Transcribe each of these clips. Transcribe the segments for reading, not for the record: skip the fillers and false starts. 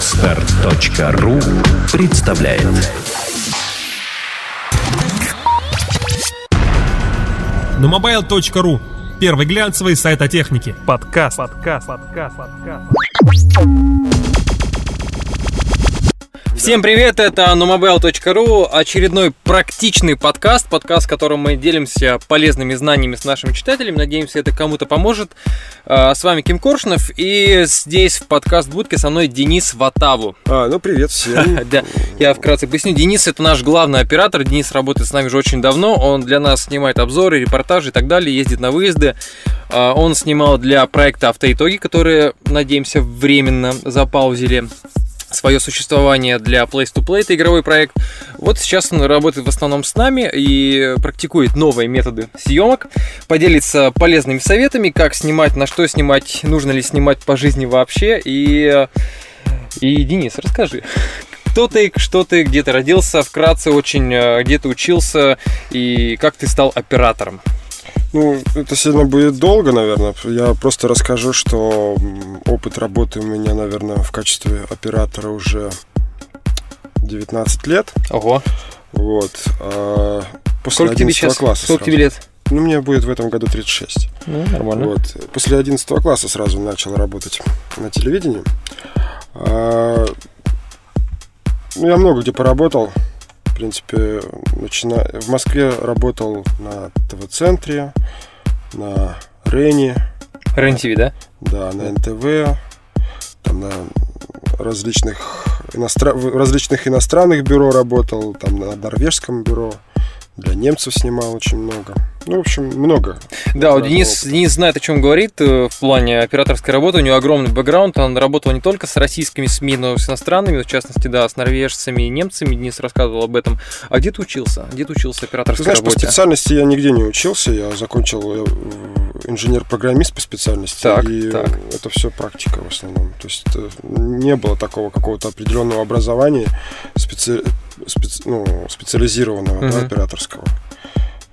Старт.ру представляет. NoMobile.ru. Первый глянцевый сайт о технике. Подкаст. Всем привет, это NoMobile.ru, очередной практичный подкаст, в котором мы делимся полезными знаниями с нашим читателем, надеемся, это кому-то поможет. С вами Ким Коршунов, и здесь в подкаст-будке со мной Денис Ватаву. Привет всем. Да, я вкратце поясню, Денис — это наш главный оператор, Денис работает с нами уже очень давно, он для нас снимает обзоры, репортажи и так далее, ездит на выезды. Он снимал для проекта «Автоитоги», которые, надеемся, временно запаузили свое существование для Play to Play, это игровой проект. Вот сейчас он работает в основном с нами и практикует новые методы съемок, поделится полезными советами, как снимать, на что снимать, нужно ли снимать по жизни вообще. И Денис, расскажи, кто ты, что ты, где ты родился, вкратце очень, где ты учился и как ты стал оператором. Это сильно будет долго, наверное. Я просто расскажу, что опыт работы у меня, наверное, в качестве оператора уже 19 лет. Ого. Вот. После 11 класса. Сколько тебе лет? Мне будет в этом году 36. Нормально. Вот. После 11 класса сразу начал работать на телевидении. Я много где поработал. В принципе, в Москве работал на ТВ-центре, на Рене. Рен-ТВ, да? Да, на НТВ, там на различных иностранных бюро работал, там на норвежском бюро. Для немцев снимал очень много. В общем, много. Да, у Денис знает, о чем говорит в плане операторской работы. У него огромный бэкграунд. Он работал не только с российскими СМИ, но и с иностранными. В частности, да, с норвежцами и немцами. Денис рассказывал об этом. А где ты учился? Где ты учился операторской работе? По специальности я нигде не учился. Я закончил инженер-программист по специальности. Так. Это все практика в основном. То есть не было такого какого-то определенного образования специализированного, операторского.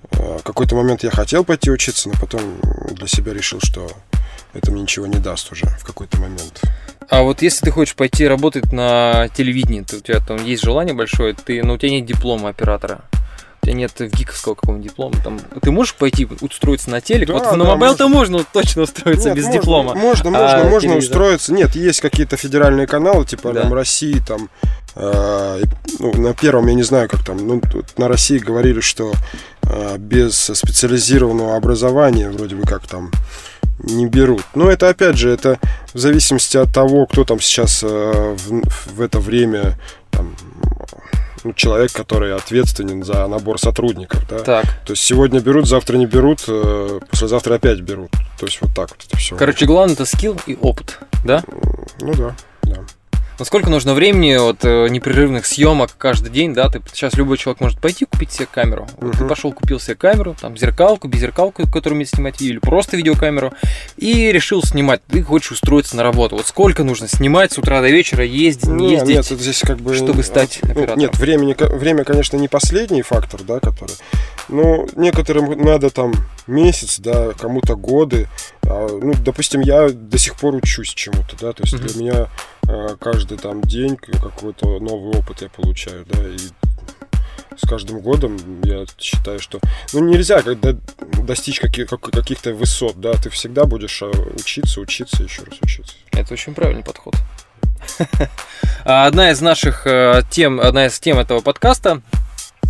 В какой-то момент я хотел пойти учиться, но потом для себя решил, что это мне ничего не даст уже в какой-то момент. А вот если ты хочешь пойти работать на телевидении, то у тебя там есть желание большое, но у тебя нет диплома оператора. Нет в ГИКовского какого-нибудь диплома. Там, ты можешь пойти устроиться на телек? Да, вот на мобайл-то можно точно устроиться. Нет, без диплома. Можно устроиться. Нет, есть какие-то федеральные каналы, типа там России, там на первом, я не знаю, как там, тут на России говорили, что без специализированного образования вроде бы как там не берут. Но это, опять же, это в зависимости от того, кто там сейчас в это время там, человек, который ответственен за набор сотрудников, да? Так. То есть сегодня берут, завтра не берут, послезавтра опять берут. То есть вот так вот это все. Короче, главное — это скилл и опыт, да? Да. Насколько нужно времени от непрерывных съемок каждый день, да? Сейчас любой человек может пойти купить себе камеру. Вот ты пошел, купил себе камеру, там зеркалку, беззеркалку, которую умеет снимать, или просто видеокамеру, и решил снимать. Ты хочешь устроиться на работу. Вот сколько нужно снимать с утра до вечера, ездить, нет, это здесь как бы, чтобы стать оператором? Нет, время, конечно, не последний фактор, да, который. Но некоторым надо там месяц, да, кому-то годы. Допустим, я до сих пор учусь чему-то, да, то есть для меня каждый там день какой-то новый опыт я получаю, да, и с каждым годом я считаю, что нельзя достичь каких-то высот, да, ты всегда будешь учиться, еще раз учиться. Это очень правильный подход. Одна из тем этого подкаста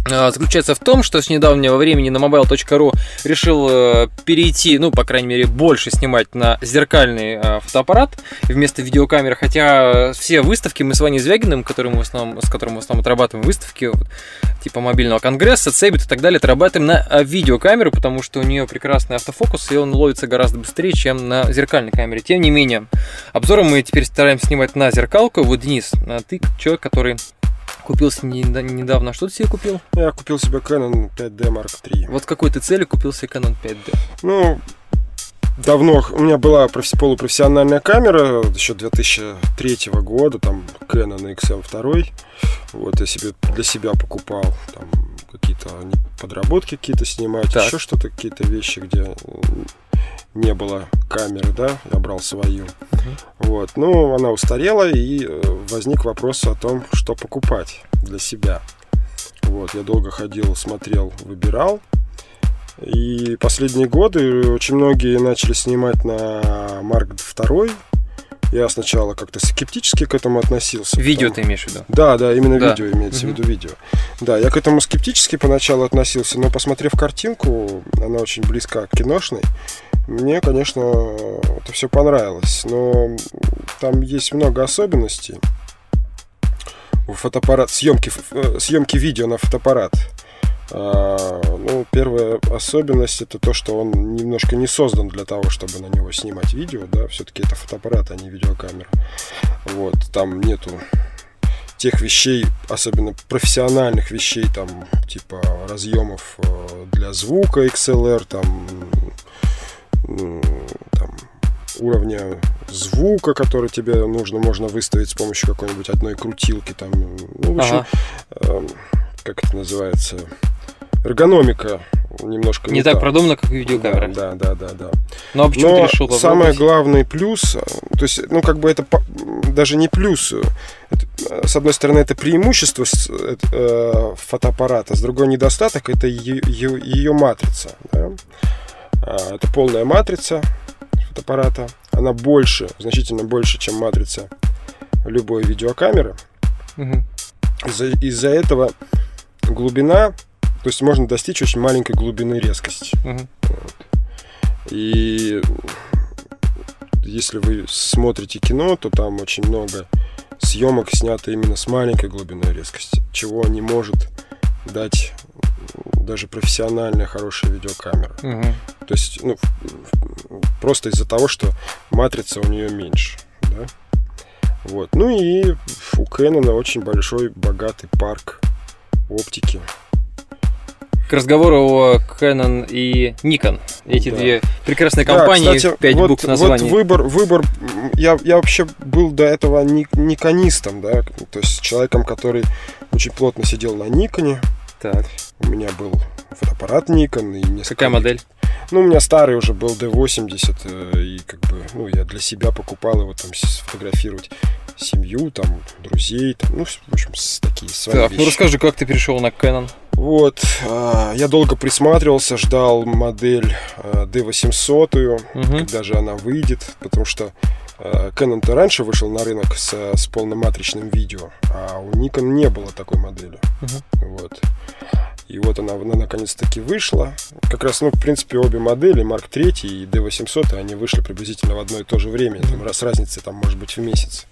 заключается в том, что с недавнего времени на mobile.ru решил перейти, по крайней мере, больше снимать на зеркальный фотоаппарат вместо видеокамеры, хотя все выставки мы с Ваней Звягиным, с которым мы в основном отрабатываем выставки, типа мобильного конгресса, Цебит и так далее, отрабатываем на видеокамеру, потому что у нее прекрасный автофокус, и он ловится гораздо быстрее, чем на зеркальной камере. Тем не менее, обзоры мы теперь стараемся снимать на зеркалку. Вот, Денис, ты человек, который купился недавно. Что ты себе купил? Я купил себе Canon 5D Mark III. Вот с какой ты целью купил себе Canon 5D? Давно у меня была полупрофессиональная камера, еще 2003 года, там Canon XL II. Вот я себе для себя покупал, там какие-то подработки какие-то снимать, так. Еще что-то, какие-то вещи, где не было камеры, да, я брал свою. Вот, ну, она устарела, и возник вопрос о том, что покупать для себя. Вот, я долго ходил, смотрел, выбирал. И последние годы очень многие начали снимать на Mark II. Я сначала как-то скептически к этому относился. Видео ты имеешь в виду? Да, да, именно да. Видео имеется в виду, видео. Да, я к этому скептически поначалу относился, но посмотрев картинку, она очень близка к киношной, мне, конечно, это все понравилось. Но там есть много особенностей. Фотоаппарат, съемки видео на фотоаппарат. Ну, первая особенность — это то, что он немножко не создан для того, чтобы на него снимать видео, да, все-таки это фотоаппарат, а не видеокамера. Вот, там нету тех вещей, особенно профессиональных вещей, там, типа разъемов для звука XLR, там уровня звука, который тебе нужно, можно выставить с помощью какой-нибудь одной крутилки, там, ну, в общем, как это называется, эргономика немножко не так продумана, как видеокамера. Да, да, да, да. Но почему ты решил попробовать? Самый главный плюс, то есть, ну, как бы это даже не плюс. С одной стороны, это преимущество фотоаппарата, с другой недостаток — это ее матрица. Да? Это полная матрица фотоаппарата. Она больше, значительно больше, чем матрица любой видеокамеры. Угу. Из-за этого глубина, то есть можно достичь очень маленькой глубины резкости. Uh-huh. Вот. И если вы смотрите кино, то там очень много съемок снято именно с маленькой глубиной резкости, чего не может дать даже профессиональная хорошая видеокамера. Uh-huh. То есть, ну, просто из-за того, что матрица у нее меньше, да? Вот. Ну и у Canon очень большой, богатый парк оптики. К разговору о Canon и Nikon. Эти две прекрасные компании, кстати, 5 букв названий. Вот выбор. Я вообще был до этого никонистом, да, то есть человеком, который очень плотно сидел на Никоне. Так. У меня был фотоаппарат Nikon. И несколько... Какая модель? Ну, у меня старый уже был D80, и как бы, ну, я для себя покупал его, там, сфотографировать семью, там, друзей, там, ну, в общем, такие свои вещи. Так, ну расскажи, как ты перешел на Canon? Вот, я долго присматривался, ждал модель D800, угу. Когда же она выйдет, потому что Canon-то раньше вышел на рынок с полноматричным видео, а у Nikon не было такой модели. Угу. Вот. И вот она наконец-таки вышла. Как раз, ну, в принципе, обе модели, Mark III и D800, они вышли приблизительно в одно и то же время. Там, раз разница, там, может быть, в месяц.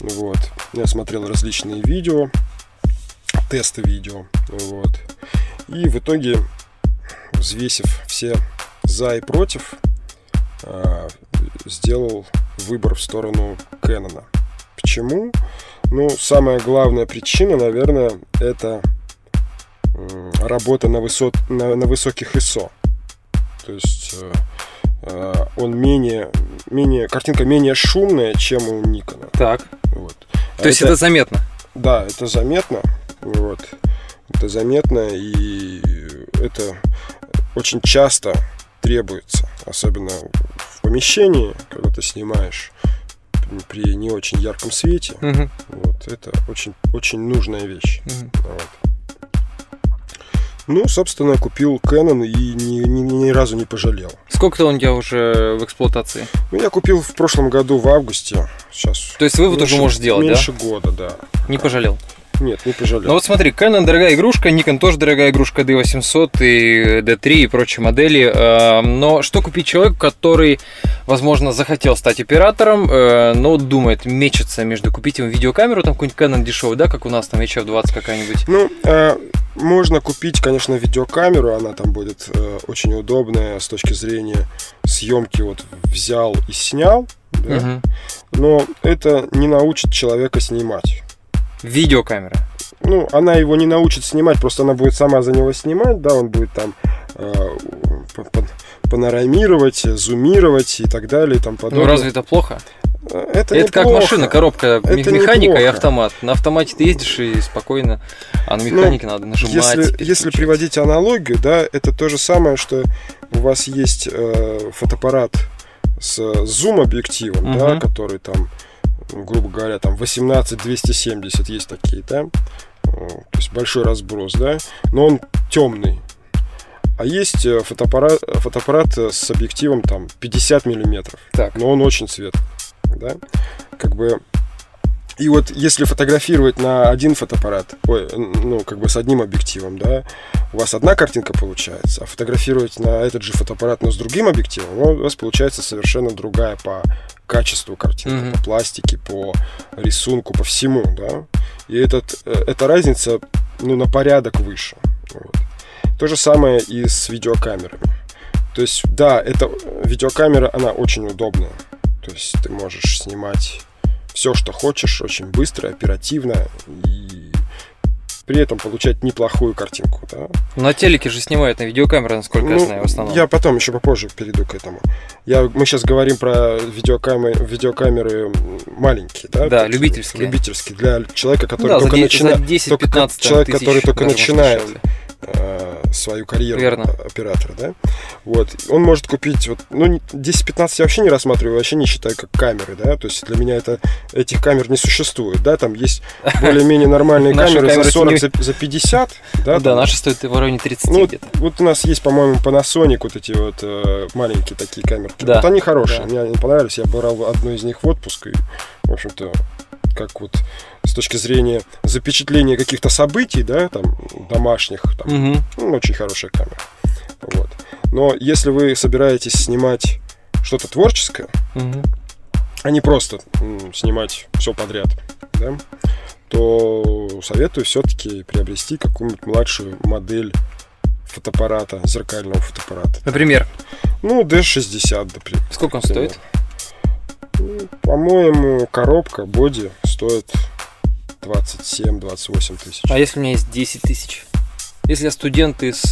Вот. Я смотрел различные видео, тесты видео. Вот. И в итоге, взвесив все за и против, сделал выбор в сторону Canon. Почему? Ну, самая главная причина, наверное, это... работа на высоких ISO. То есть он менее картинка менее шумная, чем у Nikon. Так. Вот. То есть это заметно? Да, это заметно. Вот. Это заметно, и это очень часто требуется, особенно в помещении, когда ты снимаешь при не очень ярком свете. Угу. Вот. Это очень, очень нужная вещь. Угу. Вот. Ну, собственно, купил Canon и ни разу не пожалел. Сколько-то он у тебя уже в эксплуатации? Ну, я купил в прошлом году в августе. Сейчас. То есть вывод уже можешь делать, да? Меньше года, да. Не пожалел? Нет, не пожалел. Ну вот смотри, Canon дорогая игрушка, Nikon тоже дорогая игрушка, D800 и D3 и прочие модели. Но что купить человеку, который, возможно, захотел стать оператором, но думает, мечется между купить ему видеокамеру, там какой-нибудь Canon дешевый, да, как у нас там HF20 какая-нибудь? Ну, можно купить, конечно, видеокамеру, она там будет очень удобная с точки зрения съемки, вот взял и снял, да? Угу. Но это не научит человека снимать. Видеокамера. Ну, она его не научит снимать, просто она будет сама за него снимать, да, он будет там панорамировать, зумировать и так далее и тому подобное. Ну, разве это плохо? плохо. Это как машина, коробка, это механика неплохо. И автомат. На автомате ты ездишь и спокойно, а на механике надо нажимать. Если приводить аналогию, да, это то же самое, что у вас есть фотоаппарат с зум-объективом, да, который там, грубо говоря, там 18-270 есть такие, да, то есть большой разброс, да, но он темный. А есть фотоаппарат с объективом там 50 миллиметров, так. Но он очень светлый, да? Как бы. И вот если фотографировать на один фотоаппарат, с одним объективом, да, у вас одна картинка получается, а фотографировать на этот же фотоаппарат, но с другим объективом, у вас получается совершенно другая по качеству картинка, по пластике, по рисунку, по всему, да. И эта разница, на порядок выше. Вот. То же самое и с видеокамерами. То есть, да, эта видеокамера, она очень удобная. То есть ты можешь снимать все, что хочешь, очень быстро, оперативно и при этом получать неплохую картинку. Да? На телеке же снимают на видеокамеры, насколько я знаю, в основном. Я потом, еще попозже перейду к этому. Мы сейчас говорим про видеокамеры маленькие, да? Да, любительские. Любительские, для человека, который только начинает. 10-15 человек, который только начинает свою карьеру оператора, да? Вот. Он может купить 10-15 я вообще не рассматриваю, вообще не считаю как камеры, да? То есть для меня этих камер не существует, да? Там есть более-менее нормальные камеры за 40, за 50, да? Да, наши стоят в районе 30 где-то. Вот у нас есть, по-моему, Panasonic, вот эти вот маленькие такие камерки. Вот они хорошие, мне они понравились, я брал одну из них в отпуск и, в общем-то, как вот с точки зрения запечатления каких-то событий, да, там, домашних, там, очень хорошая камера. Вот. Но если вы собираетесь снимать что-то творческое, а не просто снимать все подряд, да, то советую все-таки приобрести какую-нибудь младшую модель фотоаппарата, зеркального фотоаппарата. Например? D60, например. Сколько он стоит? По-моему, коробка, боди стоит 27-28 тысяч. А если у меня есть 10 тысяч? Если я студент из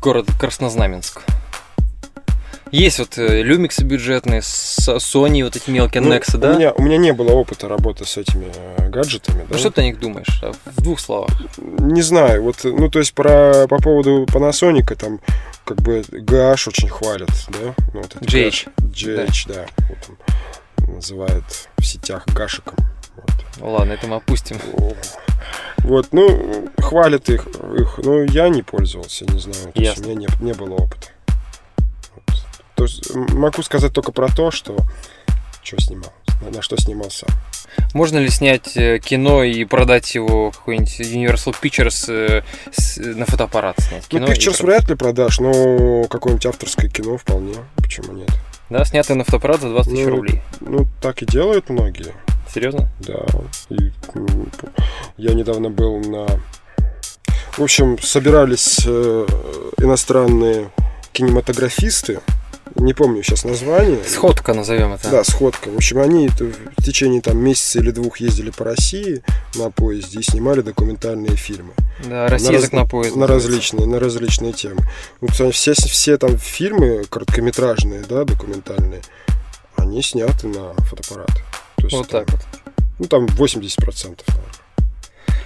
города Краснознаменск. Есть Lumix бюджетные, Sony, эти мелкие, Nexa, да? У меня не было опыта работы с этими гаджетами. Да? Что ты о них думаешь? В двух словах. Не знаю. По поводу Panasonic, там, как бы, GH очень хвалят, да? GH. GH, да. Вот он называет в сетях гашиком. Вот. Ладно, это мы опустим. Хвалят их. Но я не пользовался, не знаю. У меня не было опыта. То есть могу сказать только про то, что снимал, на что снимался. Можно ли снять кино и продать его какой-нибудь Universal Pictures на фотоаппарат снять? Pictures вряд ли продашь, но какое-нибудь авторское кино вполне, почему нет? Да, снятое на фотоаппарат за 20 тысяч рублей. Так и делают многие. Серьезно? Да. Я недавно был В общем, собирались иностранные кинематографисты. Не помню сейчас название. Сходка, назовем это. Да, сходка. В общем, они в течение месяца или двух ездили по России на поезде и снимали документальные фильмы. Да, Россия на поезде. На различные темы. Все там фильмы короткометражные, да, документальные, они сняты на фотоаппарат. То есть, там 80%.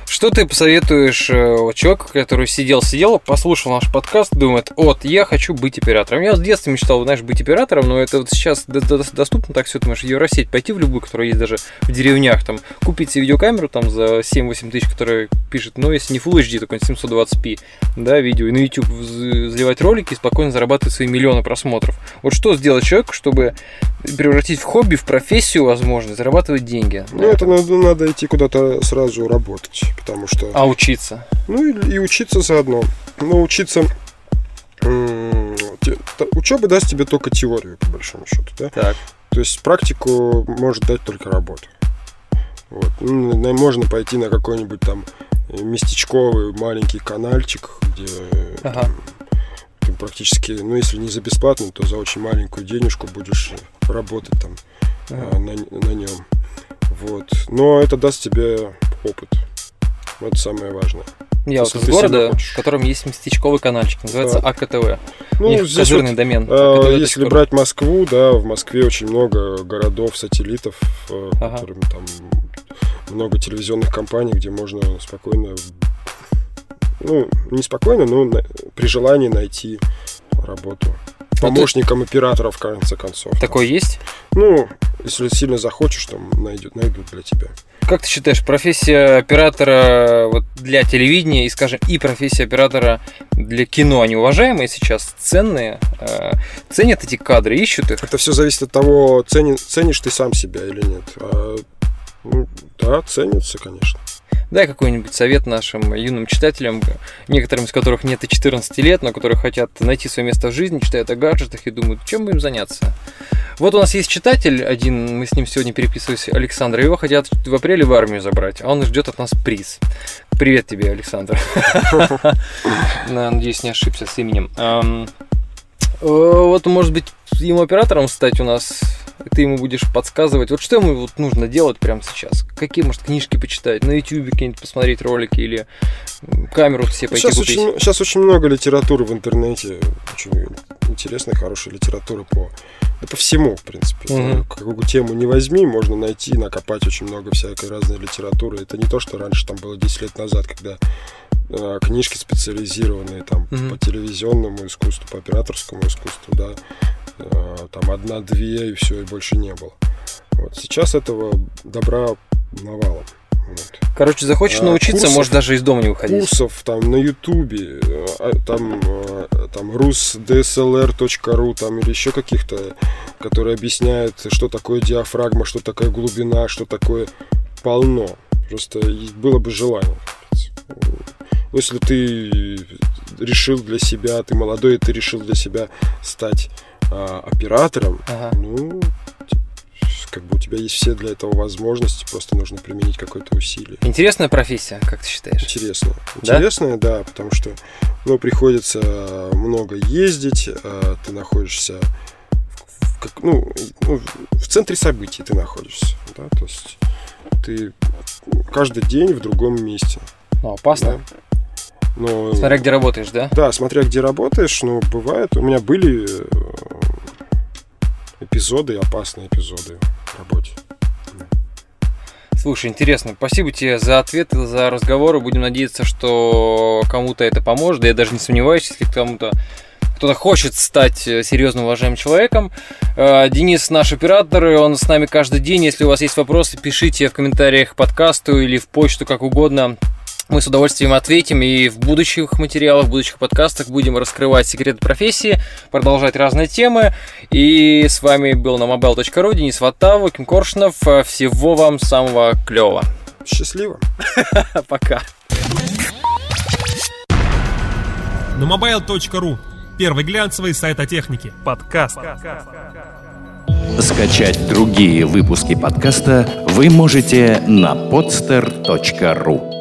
Что ты посоветуешь человеку, который сидел, послушал наш подкаст, думает, я хочу быть оператором. Я с детства мечтал, быть оператором, но это сейчас доступно так все, ты можешь в Евросеть пойти в любую, которая есть даже в деревнях, там, купить себе видеокамеру там за 7-8 тысяч, которая пишет, если не Full HD, то какой-нибудь 720p, да, видео, и на YouTube заливать ролики и спокойно зарабатывать свои миллионы просмотров. Что сделать человеку, чтобы превратить в хобби, в профессию, возможно, зарабатывать деньги? Надо идти куда-то сразу работать. Потому что... А учиться? И учиться заодно. Но учиться... Учеба даст тебе только теорию, по большому счету. Да? Так. То есть практику может дать только работа. Вот. Можно пойти на какой-нибудь там местечковый маленький канальчик, где... Ты практически, если не за бесплатно, то за очень маленькую денежку будешь работать там на нем. Вот. Но это даст тебе опыт. Вот самое важное. Я вот из города, в котором есть местечковый каналчик, называется АКТВ. Ну, здесь козырный вот, домен. Если брать Москву, да, в Москве очень много городов, сателлитов, которым там много телевизионных компаний, где можно спокойно, ну, не спокойно, но при желании найти работу. Помощником оператора, в конце концов. Такой есть? Ну, если сильно захочешь, там найдут для тебя. Как ты считаешь, профессия оператора вот, для телевидения и, скажем, и профессия оператора для кино, они уважаемые сейчас, ценные? Ценят эти кадры, ищут их? Это все зависит от того, ценишь ты сам себя или нет. Да, ценятся, конечно. Дай какой-нибудь совет нашим юным читателям, некоторым из которых нет и 14 лет, но которые хотят найти свое место в жизни, читают о гаджетах и думают, чем бы им заняться. Вот у нас есть читатель один, мы с ним сегодня переписывались, Александр, его хотят в апреле в армию забрать, а он ждет от нас приз. Привет тебе, Александр. Надеюсь, не ошибся с именем. Вот, может быть, ему оператором стать у нас, ты ему будешь подсказывать, вот что ему вот нужно делать прямо сейчас? Какие, может, книжки почитать, на YouTube какие-нибудь посмотреть ролики или камеру все пойти сейчас купить? Сейчас очень много литературы в интернете, очень интересная, хорошая литература по всему, в принципе. Какую тему не возьми, можно найти, накопать очень много всякой разной литературы. Это не то, что раньше там было 10 лет назад, когда книжки специализированные там, по телевизионному искусству, по операторскому искусству, да, там одна-две и все, и больше не было. Вот. Сейчас этого добра навалом. Вот. Короче, захочешь научиться, курсов, можешь даже из дома не выходить. Курсов там на Ютубе, там rus dslr.ru, там или еще каких-то, которые объясняют, что такое диафрагма, что такое глубина, что такое полно. Просто было бы желание. Если ты решил для себя, ты молодой, и ты решил для себя стать оператором, ну, как бы у тебя есть все для этого возможности, просто нужно применить какое-то усилие. Интересная профессия, как ты считаешь? Интересная. Интересная, да, потому что, ну, приходится много ездить, ты находишься в центре событий ты находишься, да, то есть ты каждый день в другом месте. Ну, опасно. Да? Но, смотря где работаешь, да? Да, смотря где работаешь, но бывает. У меня были эпизоды, опасные эпизоды в работе. Слушай, интересно. Спасибо тебе за ответы, за разговоры. Будем надеяться, что кому-то это поможет. Да я даже не сомневаюсь, если кто-то хочет стать серьезным уважаемым человеком. Денис наш оператор, он с нами каждый день. Если у вас есть вопросы, пишите в комментариях к подкасту или в почту, как угодно. Мы с удовольствием ответим и в будущих материалах, в будущих подкастах будем раскрывать секреты профессии, продолжать разные темы. И с вами был на Mobile.ru Денис Ватаву, Ким Коршунов. Всего вам самого клевого. Счастливо. Пока. На Mobile.ru. Первый глянцевый сайт о технике. Подкаст. Скачать другие выпуски подкаста вы можете на podster.ru.